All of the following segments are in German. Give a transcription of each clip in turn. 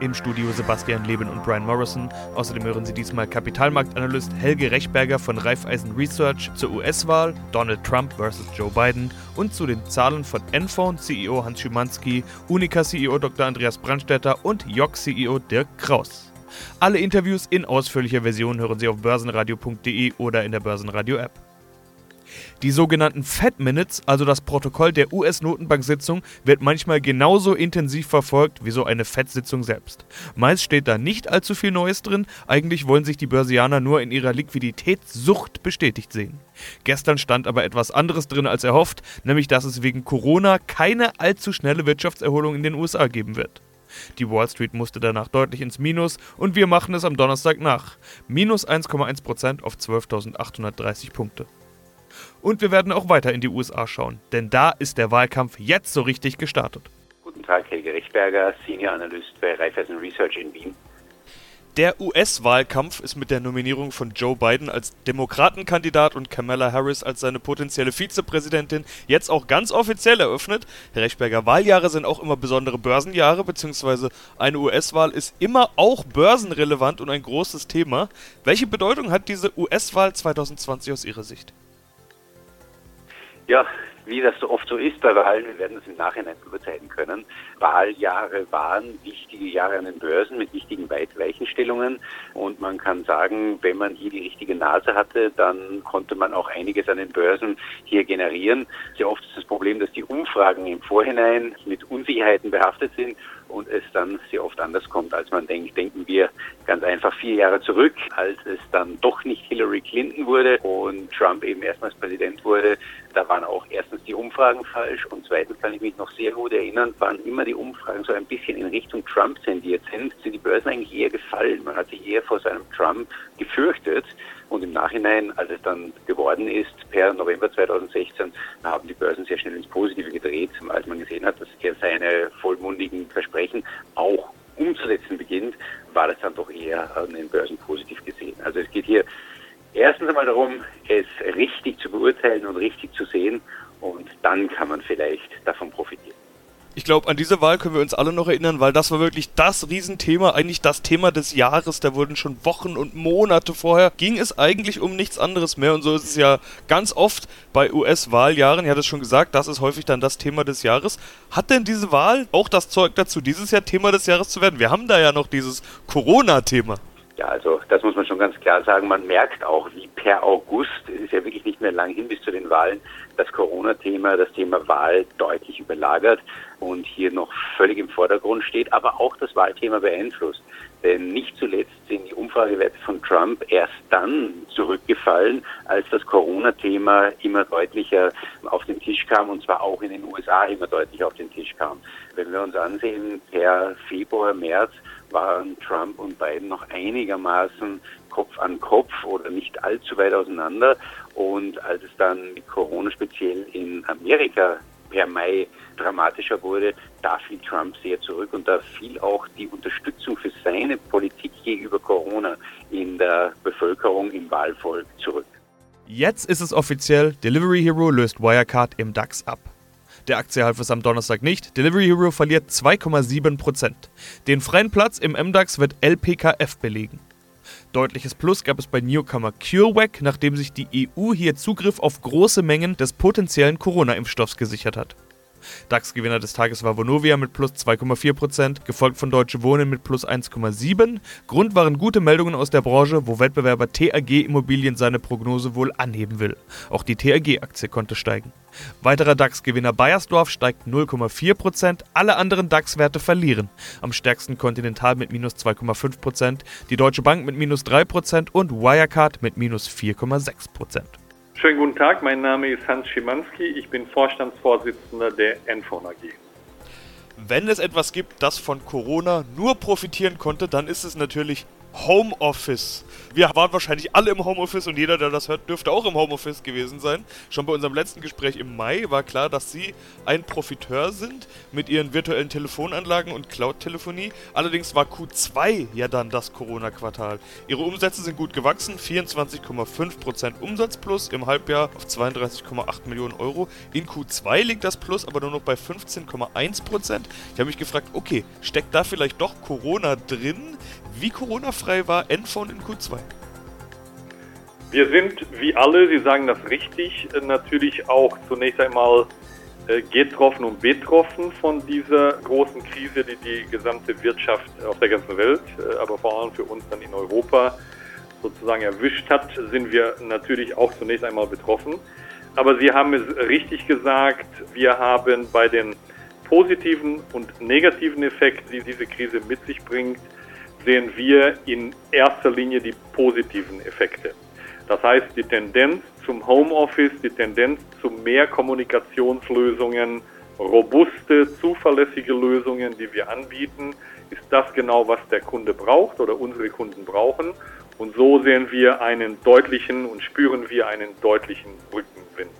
Im Studio Sebastian Leben und Brian Morrison. Außerdem hören Sie diesmal Kapitalmarktanalyst Helge Rechberger von Raiffeisen Research zur US-Wahl, Donald Trump vs. Joe Biden und zu den Zahlen von NFON CEO Hans Szymanski, Uniqa CEO Dr. Andreas Brandstetter und YOC CEO Dirk Kraus. Alle Interviews in ausführlicher Version hören Sie auf börsenradio.de oder in der Börsenradio-App. Die sogenannten Fed Minutes, also das Protokoll der US-Notenbank-Sitzung, wird manchmal genauso intensiv verfolgt wie so eine Fed-Sitzung selbst. Meist steht da nicht allzu viel Neues drin, eigentlich wollen sich die Börsianer nur in ihrer Liquiditätssucht bestätigt sehen. Gestern stand aber etwas anderes drin als erhofft, nämlich dass es wegen Corona keine allzu schnelle Wirtschaftserholung in den USA geben wird. Die Wall Street musste danach deutlich ins Minus und wir machen es am Donnerstag nach. Minus 1,1% auf 12.830 Punkte. Und wir werden auch weiter in die USA schauen, denn da ist der Wahlkampf jetzt so richtig gestartet. Guten Tag, Helge Rechberger, Senior Analyst bei Raiffeisen Research in Wien. Der US-Wahlkampf ist mit der Nominierung von Joe Biden als Demokratenkandidat und Kamala Harris als seine potenzielle Vizepräsidentin jetzt auch ganz offiziell eröffnet. Herr Rechberger, Wahljahre sind auch immer besondere Börsenjahre, beziehungsweise eine US-Wahl ist immer auch börsenrelevant und ein großes Thema. Welche Bedeutung hat diese US-Wahl 2020 aus Ihrer Sicht? Ja, wie das so oft so ist bei Wahlen, wir werden das im Nachhinein beurteilen können. Wahljahre waren wichtige Jahre an den Börsen mit wichtigen Weichenstellungen und man kann sagen, wenn man hier die richtige Nase hatte, dann konnte man auch einiges an den Börsen hier generieren. Sehr oft ist das Problem, dass die Umfragen im Vorhinein mit Unsicherheiten behaftet sind und es dann sehr oft anders kommt, als man denkt. Denken wir ganz einfach 4 Jahre zurück, als es dann doch nicht Hillary Clinton wurde und Trump eben erstmals Präsident wurde. Da waren auch erstens die Umfragen falsch und zweitens kann ich mich noch sehr gut erinnern, wann immer die Umfragen so ein bisschen in Richtung Trump tendiert sind die Börsen eigentlich eher gefallen. Man hat sich eher vor seinem Trump gefürchtet und im Nachhinein, als es dann geworden ist, per November 2016, haben die Börsen sehr schnell ins Positive gedreht, als man gesehen hat, dass er seine vollmundigen Versprechen auch umzusetzen beginnt, war das dann doch eher an den Börsen positiv gesehen. Also es geht hier erstens einmal darum, es richtig zu beurteilen und richtig zu sehen und dann kann man vielleicht davon profitieren. Ich glaube, an diese Wahl können wir uns alle noch erinnern, weil das war wirklich das Riesenthema, eigentlich das Thema des Jahres. Da wurden schon Wochen und Monate vorher, ging es eigentlich um nichts anderes mehr. Und so ist es ja ganz oft bei US-Wahljahren. Ihr hattet es schon gesagt, das ist häufig dann das Thema des Jahres. Hat denn diese Wahl auch das Zeug dazu, dieses Jahr Thema des Jahres zu werden? Wir haben da ja noch dieses Corona-Thema. Ja, also das muss man schon ganz klar sagen. Man merkt auch, wie per August, es ist ja wirklich nicht mehr lang hin bis zu den Wahlen, das Corona-Thema, das Thema Wahl deutlich überlagert und hier noch völlig im Vordergrund steht, aber auch das Wahlthema beeinflusst. Denn nicht zuletzt sind die Umfragewerte von Trump erst dann zurückgefallen, als das Corona-Thema immer deutlicher auf den Tisch kam und zwar auch in den USA immer deutlicher auf den Tisch kam. Wenn wir uns ansehen, per Februar, März waren Trump und Biden noch einigermaßen Kopf an Kopf oder nicht allzu weit auseinander. Und als es dann mit Corona speziell in Amerika per Mai dramatischer wurde, da fiel Trump sehr zurück und da fiel auch die Unterstützung für seine Politik gegenüber Corona in der Bevölkerung, im Wahlvolk zurück. Jetzt ist es offiziell, Delivery Hero löst Wirecard im DAX ab. Der Aktie half es am Donnerstag nicht. Delivery Hero verliert 2,7%. Den freien Platz im MDAX wird LPKF belegen. Deutliches Plus gab es bei Newcomer CureVac, nachdem sich die EU hier Zugriff auf große Mengen des potenziellen Corona-Impfstoffs gesichert hat. DAX-Gewinner des Tages war Vonovia mit plus 2,4%, gefolgt von Deutsche Wohnen mit plus 1,7%. Grund waren gute Meldungen aus der Branche, wo Wettbewerber TAG Immobilien seine Prognose wohl anheben will. Auch die TAG-Aktie konnte steigen. Weiterer DAX-Gewinner Beiersdorf steigt 0,4%, alle anderen DAX-Werte verlieren. Am stärksten Continental mit minus 2,5%, die Deutsche Bank mit minus 3% und Wirecard mit minus 4,6%. Schönen guten Tag, mein Name ist Hans Szymanski, ich bin Vorstandsvorsitzender der NFON AG. Wenn es etwas gibt, das von Corona nur profitieren konnte, dann ist es natürlich Homeoffice. Wir waren wahrscheinlich alle im Homeoffice und jeder, der das hört, dürfte auch im Homeoffice gewesen sein. Schon bei unserem letzten Gespräch im Mai war klar, dass Sie ein Profiteur sind mit Ihren virtuellen Telefonanlagen und Cloud-Telefonie. Allerdings war Q2 ja dann das Corona-Quartal. Ihre Umsätze sind gut gewachsen, 24,5% Umsatzplus im Halbjahr auf 32,8 Millionen Euro. In Q2 liegt das Plus aber nur noch bei 15,1%. Ich habe mich gefragt, okay, steckt da vielleicht doch Corona drin? Wie Corona-frei war NFON in Q2? Wir sind, wie alle, Sie sagen das richtig, natürlich auch zunächst einmal getroffen und betroffen von dieser großen Krise, die die gesamte Wirtschaft auf der ganzen Welt, aber vor allem für uns dann in Europa sozusagen erwischt hat, sind wir natürlich auch zunächst einmal betroffen. Aber Sie haben es richtig gesagt, wir haben bei den positiven und negativen Effekten, die diese Krise mit sich bringt, sehen wir in erster Linie die positiven Effekte. Das heißt, die Tendenz zum Homeoffice, die Tendenz zu mehr Kommunikationslösungen, robuste, zuverlässige Lösungen, die wir anbieten, ist das genau, was der Kunde braucht oder unsere Kunden brauchen. Und so sehen wir einen deutlichen und spüren wir einen deutlichen Rückenwind.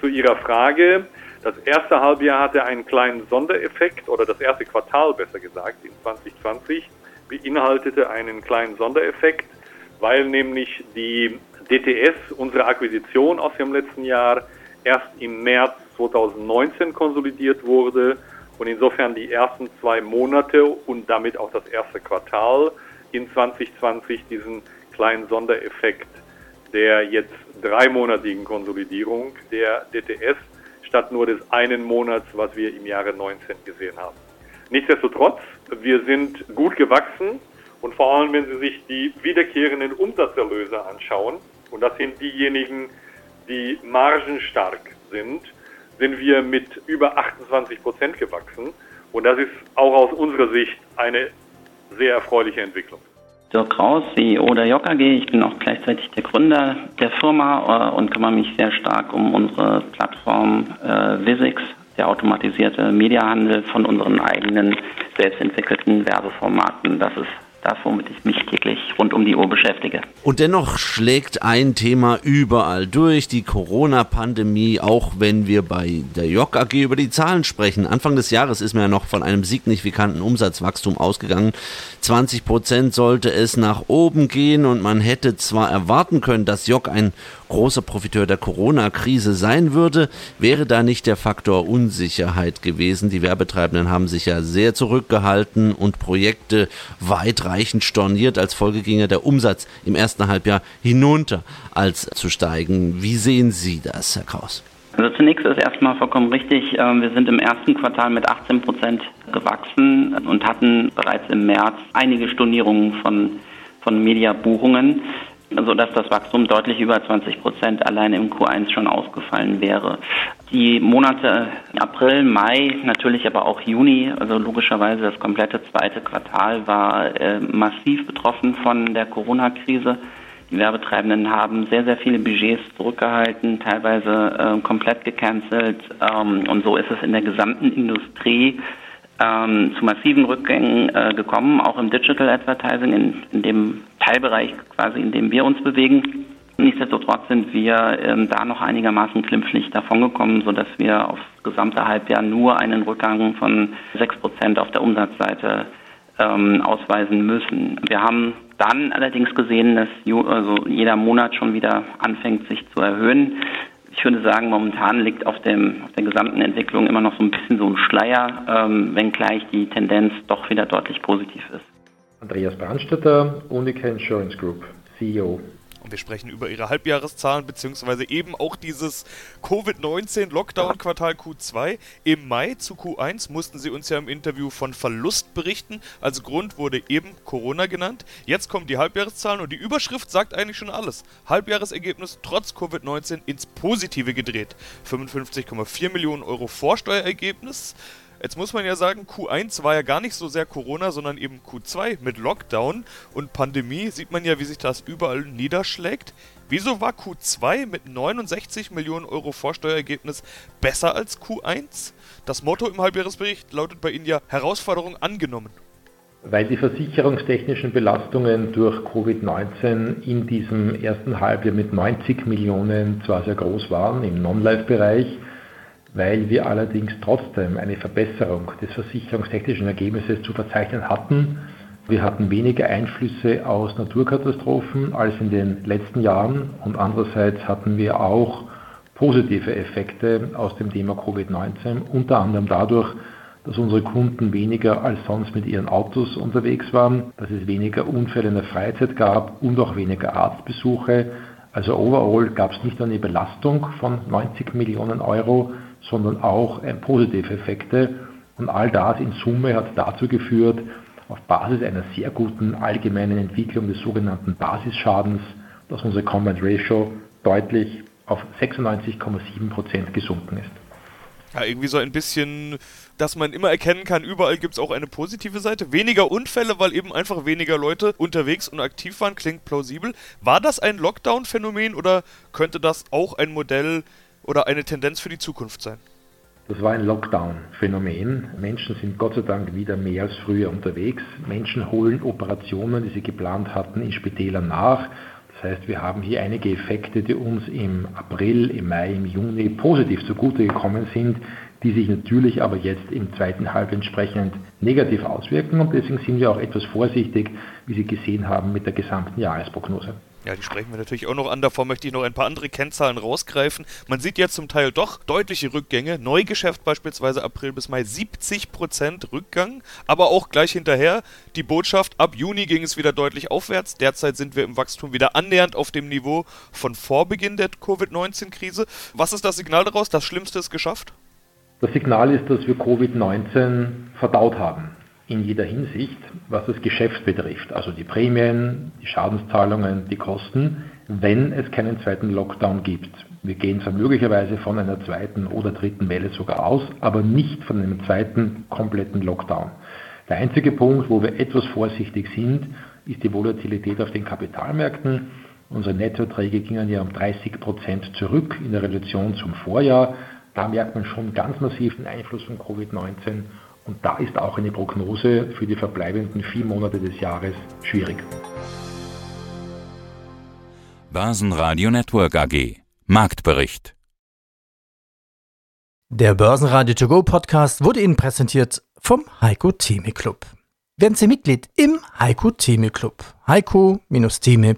Zu Ihrer Frage, das erste Halbjahr hatte einen kleinen Sondereffekt oder das erste Quartal besser gesagt in 2020, beinhaltete einen kleinen Sondereffekt, weil nämlich die DTS, unsere Akquisition aus dem letzten Jahr, erst im März 2019 konsolidiert wurde und insofern die ersten 2 Monate und damit auch das erste Quartal in 2020 diesen kleinen Sondereffekt der jetzt 3-monatigen Konsolidierung der DTS statt nur des einen Monats, was wir im Jahre 19 gesehen haben. Nichtsdestotrotz, wir sind gut gewachsen und vor allem, wenn Sie sich die wiederkehrenden Umsatzerlöse anschauen, und das sind diejenigen, die margenstark sind, sind wir mit über 28% gewachsen und das ist auch aus unserer Sicht eine sehr erfreuliche Entwicklung. Dirk Kraus, CEO der YOC AG. Ich bin auch gleichzeitig der Gründer der Firma und kümmere mich sehr stark um unsere Plattform Visix, der automatisierte Mediahandel von unseren eigenen selbstentwickelten Werbeformaten. Das ist das, womit ich mich täglich rund um die Uhr beschäftige. Und dennoch schlägt ein Thema überall durch, die Corona-Pandemie, auch wenn wir bei der YOC AG über die Zahlen sprechen. Anfang des Jahres ist man ja noch von einem signifikanten Umsatzwachstum ausgegangen. 20% sollte es nach oben gehen und man hätte zwar erwarten können, dass YOC ein großer Profiteur der Corona-Krise sein würde, wäre da nicht der Faktor Unsicherheit gewesen. Die Werbetreibenden haben sich ja sehr zurückgehalten und Projekte weitreichend storniert. Als Folge ginge der Umsatz im ersten Halbjahr hinunter als zu steigen. Wie sehen Sie das, Herr Kraus? Also zunächst ist erstmal vollkommen richtig, wir sind im ersten Quartal mit 18% gewachsen und hatten bereits im März einige Stornierungen von Media-Buchungen, sodass das Wachstum deutlich über 20% allein im Q1 schon ausgefallen wäre. Die Monate April, Mai, natürlich aber auch Juni, also logischerweise das komplette zweite Quartal war massiv betroffen von der Corona-Krise. Die Werbetreibenden haben sehr, sehr viele Budgets zurückgehalten, teilweise komplett gecancelt. Und so ist es in der gesamten Industrie zu massiven Rückgängen gekommen, auch im Digital Advertising, in dem Teilbereich quasi, in dem wir uns bewegen. Nichtsdestotrotz sind wir da noch einigermaßen glimpflich davongekommen, sodass wir aufs gesamte Halbjahr nur einen Rückgang von 6% auf der Umsatzseite ausweisen müssen. Wir haben dann allerdings gesehen, dass jeder Monat schon wieder anfängt, sich zu erhöhen. Ich würde sagen, momentan liegt auf der gesamten Entwicklung immer noch so ein bisschen so ein Schleier, wenngleich die Tendenz doch wieder deutlich positiv ist. Andreas Brandstetter, Uniqa Insurance Group, CEO. Und wir sprechen über ihre Halbjahreszahlen, beziehungsweise eben auch dieses Covid-19-Lockdown-Quartal Q2. Im Mai zu Q1 mussten sie uns ja im Interview von Verlust berichten. Als Grund wurde eben Corona genannt. Jetzt kommen die Halbjahreszahlen und die Überschrift sagt eigentlich schon alles. Halbjahresergebnis trotz Covid-19 ins Positive gedreht. 55,4 Millionen Euro Vorsteuerergebnis. Jetzt muss man ja sagen, Q1 war ja gar nicht so sehr Corona, sondern eben Q2 mit Lockdown und Pandemie. Sieht man ja, wie sich das überall niederschlägt. Wieso war Q2 mit 69 Millionen Euro Vorsteuerergebnis besser als Q1? Das Motto im Halbjahresbericht lautet bei Ihnen ja Herausforderung angenommen. Weil die versicherungstechnischen Belastungen durch Covid-19 in diesem ersten Halbjahr mit 90 Millionen zwar sehr groß waren im Non-Life-Bereich, weil wir allerdings trotzdem eine Verbesserung des versicherungstechnischen Ergebnisses zu verzeichnen hatten. Wir hatten weniger Einflüsse aus Naturkatastrophen als in den letzten Jahren und andererseits hatten wir auch positive Effekte aus dem Thema Covid-19, unter anderem dadurch, dass unsere Kunden weniger als sonst mit ihren Autos unterwegs waren, dass es weniger Unfälle in der Freizeit gab und auch weniger Arztbesuche. Also overall gab es nicht nur eine Belastung von 90 Millionen Euro, sondern auch positive Effekte. Und all das in Summe hat dazu geführt, auf Basis einer sehr guten allgemeinen Entwicklung des sogenannten Basisschadens, dass unsere Combined Ratio deutlich auf 96,7% gesunken ist. Ja, irgendwie so ein bisschen, dass man immer erkennen kann, überall gibt es auch eine positive Seite. Weniger Unfälle, weil eben einfach weniger Leute unterwegs und aktiv waren, klingt plausibel. War das ein Lockdown-Phänomen oder könnte das auch ein Modell oder eine Tendenz für die Zukunft sein? Das war ein Lockdown-Phänomen. Menschen sind Gott sei Dank wieder mehr als früher unterwegs. Menschen holen Operationen, die sie geplant hatten, in Spitälern nach. Das heißt, wir haben hier einige Effekte, die uns im April, im Mai, im Juni positiv zugute gekommen sind, die sich natürlich aber jetzt im zweiten Halbjahr entsprechend negativ auswirken. Und deswegen sind wir auch etwas vorsichtig, wie Sie gesehen haben, mit der gesamten Jahresprognose. Ja, die sprechen wir natürlich auch noch an. Davor möchte ich noch ein paar andere Kennzahlen rausgreifen. Man sieht ja zum Teil doch deutliche Rückgänge. Neugeschäft beispielsweise April bis Mai 70% Rückgang. Aber auch gleich hinterher die Botschaft, ab Juni ging es wieder deutlich aufwärts. Derzeit sind wir im Wachstum wieder annähernd auf dem Niveau von vor Beginn der Covid-19-Krise. Was ist das Signal daraus? Das Schlimmste ist geschafft? Das Signal ist, dass wir Covid-19 verdaut haben. In jeder Hinsicht, was das Geschäft betrifft, also die Prämien, die Schadenszahlungen, die Kosten, wenn es keinen zweiten Lockdown gibt. Wir gehen zwar möglicherweise von einer zweiten oder dritten Welle sogar aus, aber nicht von einem zweiten kompletten Lockdown. Der einzige Punkt, wo wir etwas vorsichtig sind, ist die Volatilität auf den Kapitalmärkten. Unsere Nettoerträge gingen ja um 30% zurück in der Relation zum Vorjahr. Da merkt man schon ganz massiv den Einfluss von Covid-19. Und da ist auch eine Prognose für die verbleibenden 4 Monate des Jahres schwierig. Börsenradio Network AG Marktbericht. Der Börsenradio To Go Podcast wurde Ihnen präsentiert vom Heiko Thieme Club. Werden Sie Mitglied im Heiko Thieme Club. heiko-thieme.de